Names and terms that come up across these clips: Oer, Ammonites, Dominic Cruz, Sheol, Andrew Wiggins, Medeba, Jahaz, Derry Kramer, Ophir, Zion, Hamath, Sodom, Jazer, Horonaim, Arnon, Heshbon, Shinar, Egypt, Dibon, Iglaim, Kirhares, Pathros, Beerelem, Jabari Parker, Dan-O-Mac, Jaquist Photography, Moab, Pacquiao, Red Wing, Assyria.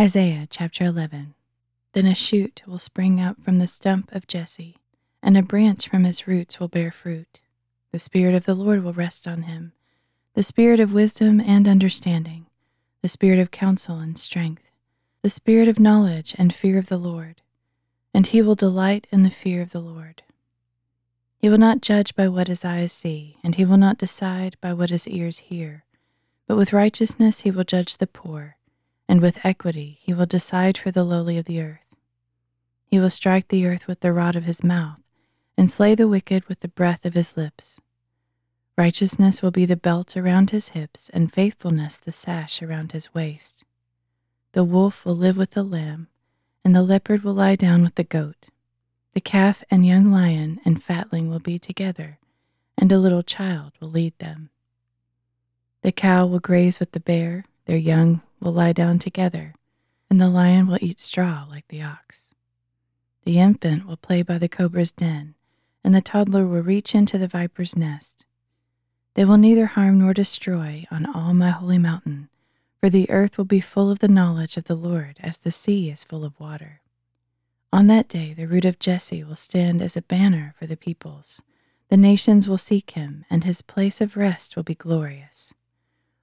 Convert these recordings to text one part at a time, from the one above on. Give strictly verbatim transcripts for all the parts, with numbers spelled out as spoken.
Isaiah chapter eleven. Then a shoot will spring up from the stump of Jesse, and a branch from his roots will bear fruit. The Spirit of the Lord will rest on him, the Spirit of wisdom and understanding, the Spirit of counsel and strength, the Spirit of knowledge and fear of the Lord. And he will delight in the fear of the Lord. He will not judge by what his eyes see, and he will not decide by what his ears hear. But with righteousness he will judge the poor, and with equity he will decide for the lowly of the earth. He will strike the earth with the rod of his mouth, and slay the wicked with the breath of his lips. Righteousness will be the belt around his hips, and faithfulness the sash around his waist. The wolf will live with the lamb, and the leopard will lie down with the goat. The calf and young lion and fatling will be together, and a little child will lead them. The cow will graze with the bear, their young will lie down together, and the lion will eat straw like the ox. The infant will play by the cobra's den, and the toddler will reach into the viper's nest. They will neither harm nor destroy on all my holy mountain, for the earth will be full of the knowledge of the Lord as the sea is full of water. On that day the root of Jesse will stand as a banner for the peoples. The nations will seek him, and his place of rest will be glorious.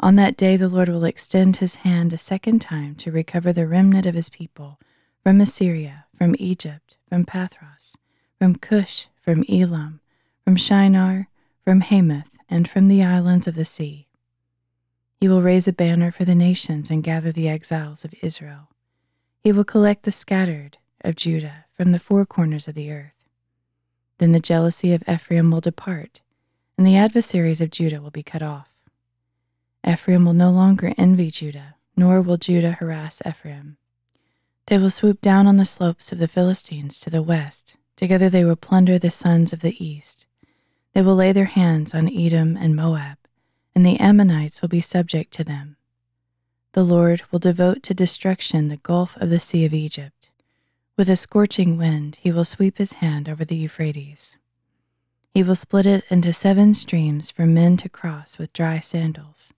On that day the Lord will extend his hand a second time to recover the remnant of his people, from Assyria, from Egypt, from Pathros, from Cush, from Elam, from Shinar, from Hamath, and from the islands of the sea. He will raise a banner for the nations and gather the exiles of Israel. He will collect the scattered of Judah from the four corners of the earth. Then the jealousy of Ephraim will depart, and the adversaries of Judah will be cut off. Ephraim will no longer envy Judah, nor will Judah harass Ephraim. They will swoop down on the slopes of the Philistines to the west. Together they will plunder the sons of the east. They will lay their hands on Edom and Moab, and the Ammonites will be subject to them. The Lord will devote to destruction the gulf of the sea of Egypt. With a scorching wind he will sweep his hand over the Euphrates. He will split it into seven streams for men to cross with dry sandals.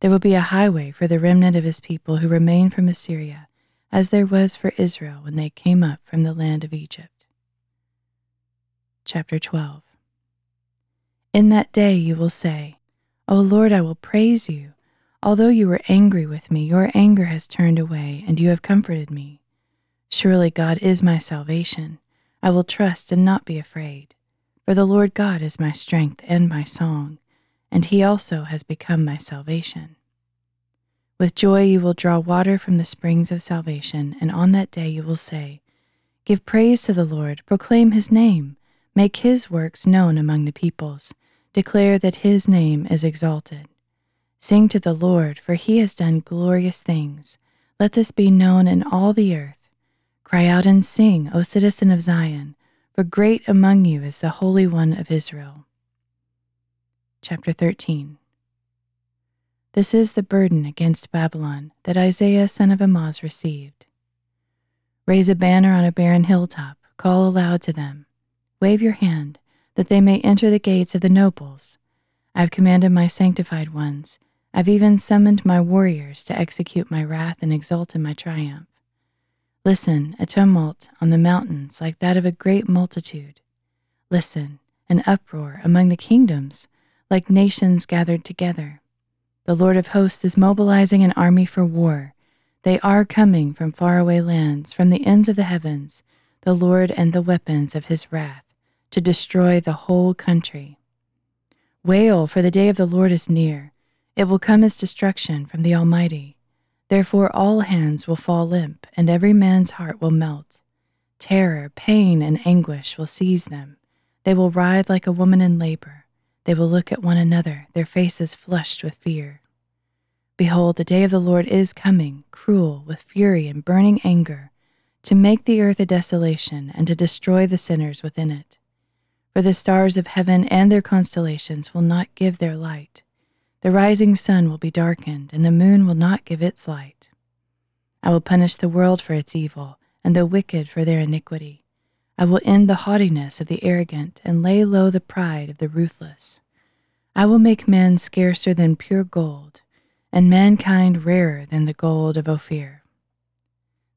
There will be a highway for the remnant of his people who remain from Assyria, as there was for Israel when they came up from the land of Egypt. Chapter twelve. In that day you will say, O Lord, I will praise you. Although you were angry with me, your anger has turned away, and you have comforted me. Surely God is my salvation. I will trust and not be afraid. For the Lord God is my strength and my song, and he also has become my salvation. With joy you will draw water from the springs of salvation, and on that day you will say, Give praise to the Lord, proclaim his name, make his works known among the peoples, declare that his name is exalted. Sing to the Lord, for he has done glorious things. Let this be known in all the earth. Cry out and sing, O citizen of Zion, for great among you is the Holy One of Israel. Chapter thirteen. This is the burden against Babylon that Isaiah son of Amoz received. Raise a banner on a barren hilltop, call aloud to them. Wave your hand, that they may enter the gates of the nobles. I have commanded my sanctified ones. I have even summoned my warriors to execute my wrath and exult in my triumph. Listen, a tumult on the mountains like that of a great multitude. Listen, an uproar among the kingdoms, like nations gathered together. The Lord of hosts is mobilizing an army for war. They are coming from faraway lands, from the ends of the heavens, the Lord and the weapons of his wrath, to destroy the whole country. Wail, for the day of the Lord is near. It will come as destruction from the Almighty. Therefore all hands will fall limp, and every man's heart will melt. Terror, pain, and anguish will seize them. They will writhe like a woman in labor. They will look at one another, their faces flushed with fear. Behold, the day of the Lord is coming, cruel, with fury and burning anger, to make the earth a desolation and to destroy the sinners within it. For the stars of heaven and their constellations will not give their light. The rising sun will be darkened, and the moon will not give its light. I will punish the world for its evil, and the wicked for their iniquity. I will end the haughtiness of the arrogant and lay low the pride of the ruthless. I will make men scarcer than pure gold, and mankind rarer than the gold of Ophir.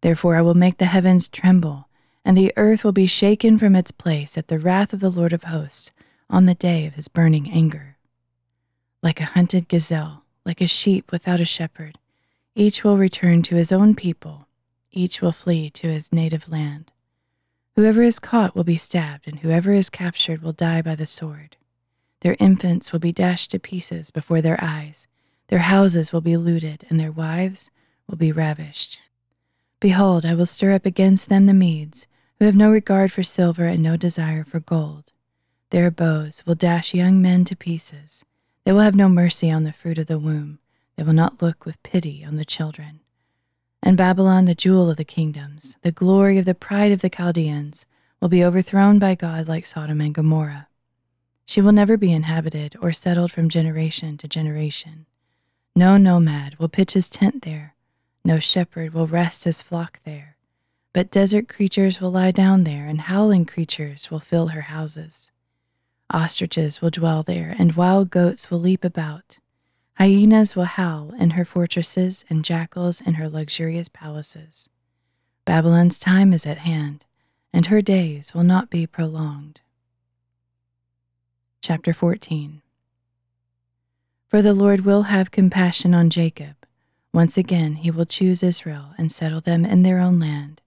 Therefore I will make the heavens tremble, and the earth will be shaken from its place at the wrath of the Lord of hosts on the day of his burning anger. Like a hunted gazelle, like a sheep without a shepherd, each will return to his own people, each will flee to his native land. Whoever is caught will be stabbed, and whoever is captured will die by the sword. Their infants will be dashed to pieces before their eyes, their houses will be looted, and their wives will be ravished. Behold, I will stir up against them the Medes, who have no regard for silver and no desire for gold. Their bows will dash young men to pieces. They will have no mercy on the fruit of the womb. They will not look with pity on the children. And Babylon, the jewel of the kingdoms, the glory of the pride of the Chaldeans, will be overthrown by God like Sodom and Gomorrah. She will never be inhabited or settled from generation to generation. No nomad will pitch his tent there. No shepherd will rest his flock there. But desert creatures will lie down there, and howling creatures will fill her houses. Ostriches will dwell there, and wild goats will leap about. Hyenas will howl in her fortresses, and jackals in her luxurious palaces. Babylon's time is at hand, and her days will not be prolonged. Chapter fourteen. For the Lord will have compassion on Jacob. Once again he will choose Israel and settle them in their own land.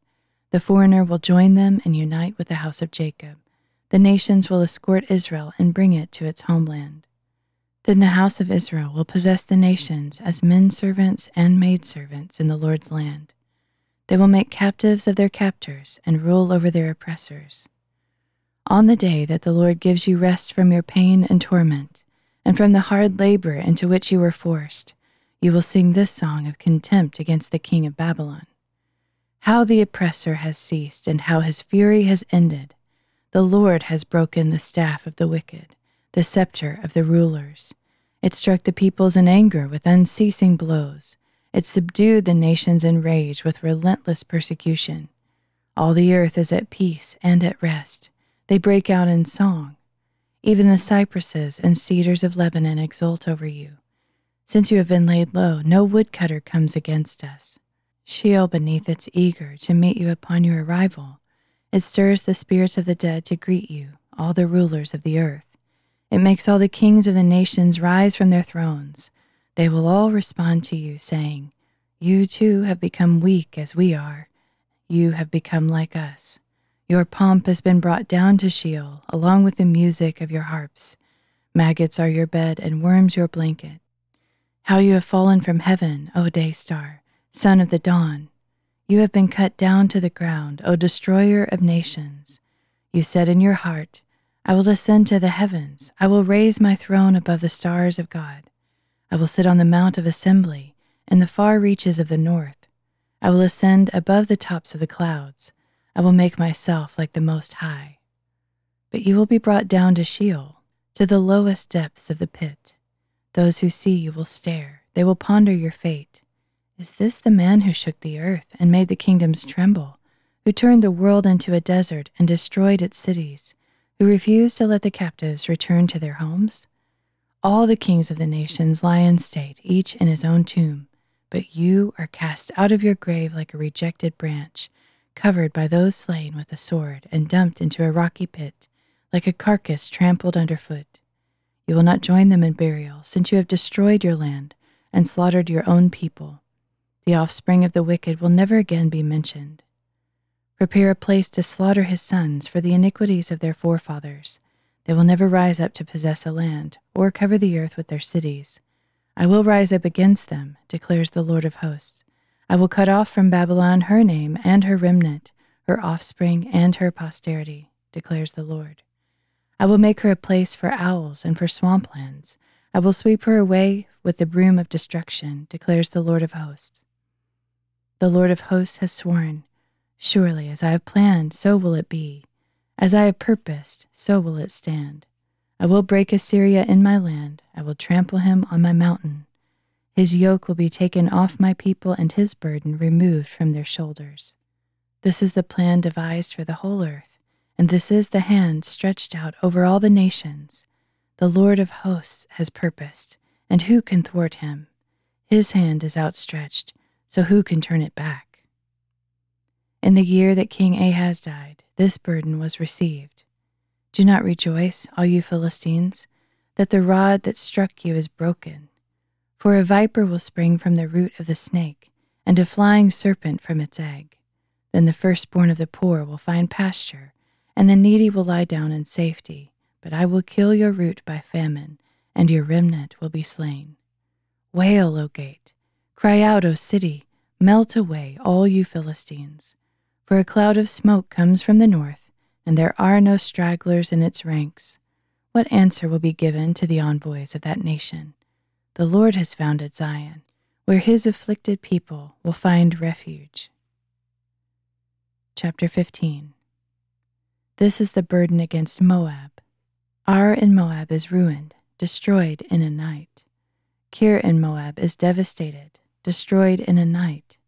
The foreigner will join them and unite with the house of Jacob. The nations will escort Israel and bring it to its homeland. Then the house of Israel will possess the nations as men servants and maidservants in the Lord's land. They will make captives of their captors and rule over their oppressors. On the day that the Lord gives you rest from your pain and torment, and from the hard labor into which you were forced, you will sing this song of contempt against the king of Babylon. How the oppressor has ceased, and how his fury has ended. The Lord has broken the staff of the wicked, the scepter of the rulers. It struck the peoples in anger with unceasing blows. It subdued the nations in rage with relentless persecution. All the earth is at peace and at rest. They break out in song. Even the cypresses and cedars of Lebanon exult over you. Since you have been laid low, no woodcutter comes against us. Sheol beneath it's eager to meet you upon your arrival. It stirs the spirits of the dead to greet you, all the rulers of the earth. It makes all the kings of the nations rise from their thrones. They will all respond to you, saying, "You too have become weak as we are. You have become like us. Your pomp has been brought down to Sheol, along with the music of your harps. Maggots are your bed and worms your blanket. How you have fallen from heaven, O day star, son of the dawn. You have been cut down to the ground, O destroyer of nations. You said in your heart, I will ascend to the heavens. I will raise my throne above the stars of God. I will sit on the mount of assembly in the far reaches of the north. I will ascend above the tops of the clouds. I will make myself like the Most High." But you will be brought down to Sheol, to the lowest depths of the pit. Those who see you will stare. They will ponder your fate. Is this the man who shook the earth and made the kingdoms tremble, who turned the world into a desert and destroyed its cities, who refused to let the captives return to their homes? All the kings of the nations lie in state, each in his own tomb, but you are cast out of your grave like a rejected branch, covered by those slain with the sword and dumped into a rocky pit, like a carcass trampled underfoot. You will not join them in burial, since you have destroyed your land and slaughtered your own people. The offspring of the wicked will never again be mentioned. Prepare a place to slaughter his sons for the iniquities of their forefathers. They will never rise up to possess a land or cover the earth with their cities. I will rise up against them, declares the Lord of hosts. I will cut off from Babylon her name and her remnant, her offspring and her posterity, declares the Lord. I will make her a place for owls and for swamplands. I will sweep her away with the broom of destruction, declares the Lord of hosts. The Lord of hosts has sworn, surely as I have planned, so will it be. As I have purposed, so will it stand. I will break Assyria in my land. I will trample him on my mountain. His yoke will be taken off my people and his burden removed from their shoulders. This is the plan devised for the whole earth. And this is the hand stretched out over all the nations. The Lord of hosts has purposed, and who can thwart him? His hand is outstretched, so who can turn it back? In the year that King Ahaz died, this burden was received. Do not rejoice, all you Philistines, that the rod that struck you is broken. For a viper will spring from the root of the snake, and a flying serpent from its egg. Then the firstborn of the poor will find pasture, and the needy will lie down in safety. But I will kill your root by famine, and your remnant will be slain. Wail, O gate! Cry out, O city! Melt away, all you Philistines! For a cloud of smoke comes from the north, and there are no stragglers in its ranks. What answer will be given to the envoys of that nation? The Lord has founded Zion, where his afflicted people will find refuge. Chapter fifteen. This is the burden against Moab. Ar in Moab is ruined, destroyed in a night. Kir in Moab is devastated, destroyed in a night.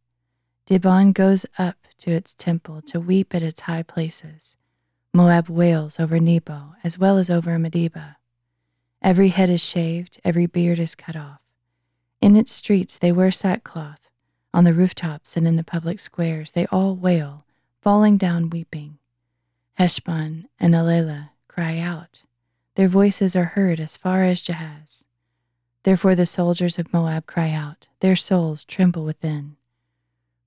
Dibon goes up to its temple to weep at its high places. Moab wails over Nebo as well as over Medeba. Every head is shaved, every beard is cut off. In its streets they wear sackcloth. On the rooftops and in the public squares they all wail, falling down weeping. Heshbon and Alela cry out. Their voices are heard as far as Jahaz. Therefore the soldiers of Moab cry out. Their souls tremble within.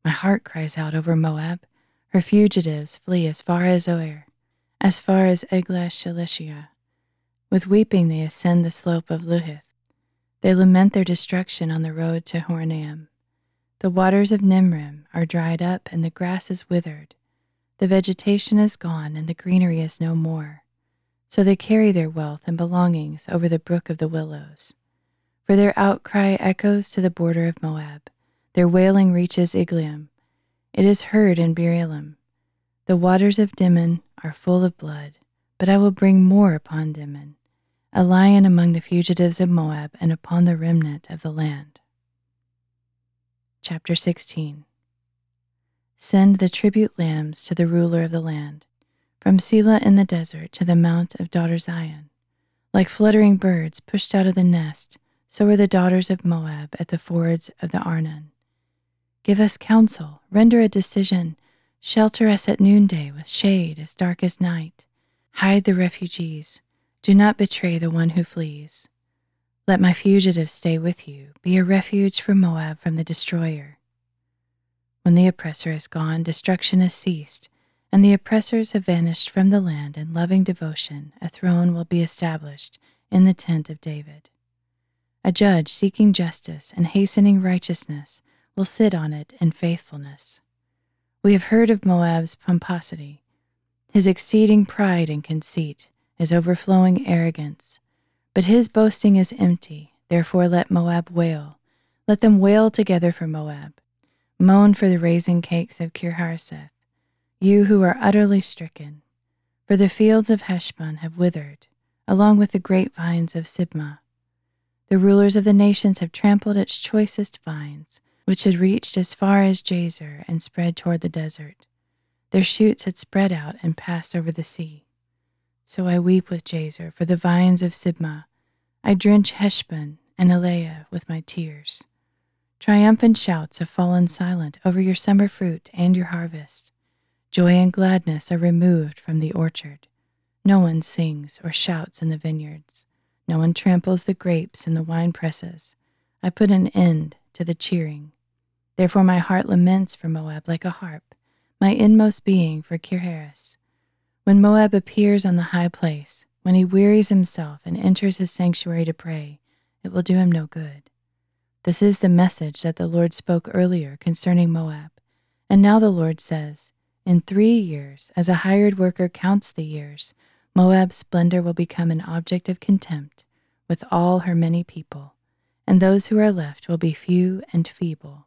My heart cries out over Moab. Her fugitives flee as far as Oer, as far as Eglath-Shalishiah. With weeping they ascend the slope of Luhith. They lament their destruction on the road to Horonaim. The waters of Nimrim are dried up, and the grass is withered. The vegetation is gone, and the greenery is no more. So they carry their wealth and belongings over the brook of the willows. For their outcry echoes to the border of Moab. Their wailing reaches Iglaim. It is heard in Beerelem. The waters of Dimon are full of blood, but I will bring more upon Dimon, a lion among the fugitives of Moab and upon the remnant of the land. Chapter sixteen. Send the tribute lambs to the ruler of the land, from Selah in the desert to the mount of daughter Zion. Like fluttering birds pushed out of the nest, so are the daughters of Moab at the fords of the Arnon. Give us counsel, render a decision, shelter us at noonday with shade as dark as night. Hide the refugees. Do not betray the one who flees. Let my fugitives stay with you, be a refuge for Moab from the destroyer. When the oppressor is gone, destruction has ceased, and the oppressors have vanished from the land in loving devotion. A throne will be established in the tent of David. A judge seeking justice and hastening righteousness will sit on it in faithfulness. We have heard of Moab's pomposity. His exceeding pride and conceit, his overflowing arrogance. But his boasting is empty, therefore let Moab wail. Let them wail together for Moab. Moan for the raisin cakes of Kirhareseth, you who are utterly stricken. For the fields of Heshbon have withered, along with the grapevines of Sibmah. The rulers of the nations have trampled its choicest vines, which had reached as far as Jazer and spread toward the desert. Their shoots had spread out and passed over the sea. So I weep with Jazer for the vines of Sibmah. I drench Heshbon and Aleah with my tears. Triumphant shouts have fallen silent over your summer fruit and your harvest. Joy and gladness are removed from the orchard. No one sings or shouts in the vineyards. No one tramples the grapes in the wine presses. I put an end to the cheering. Therefore my heart laments for Moab like a harp, my inmost being for Kirhares. When Moab appears on the high place, when he wearies himself and enters his sanctuary to pray, it will do him no good. This is the message that the Lord spoke earlier concerning Moab. And now the Lord says, in three years, as a hired worker counts the years, Moab's splendor will become an object of contempt with all her many people, and those who are left will be few and feeble.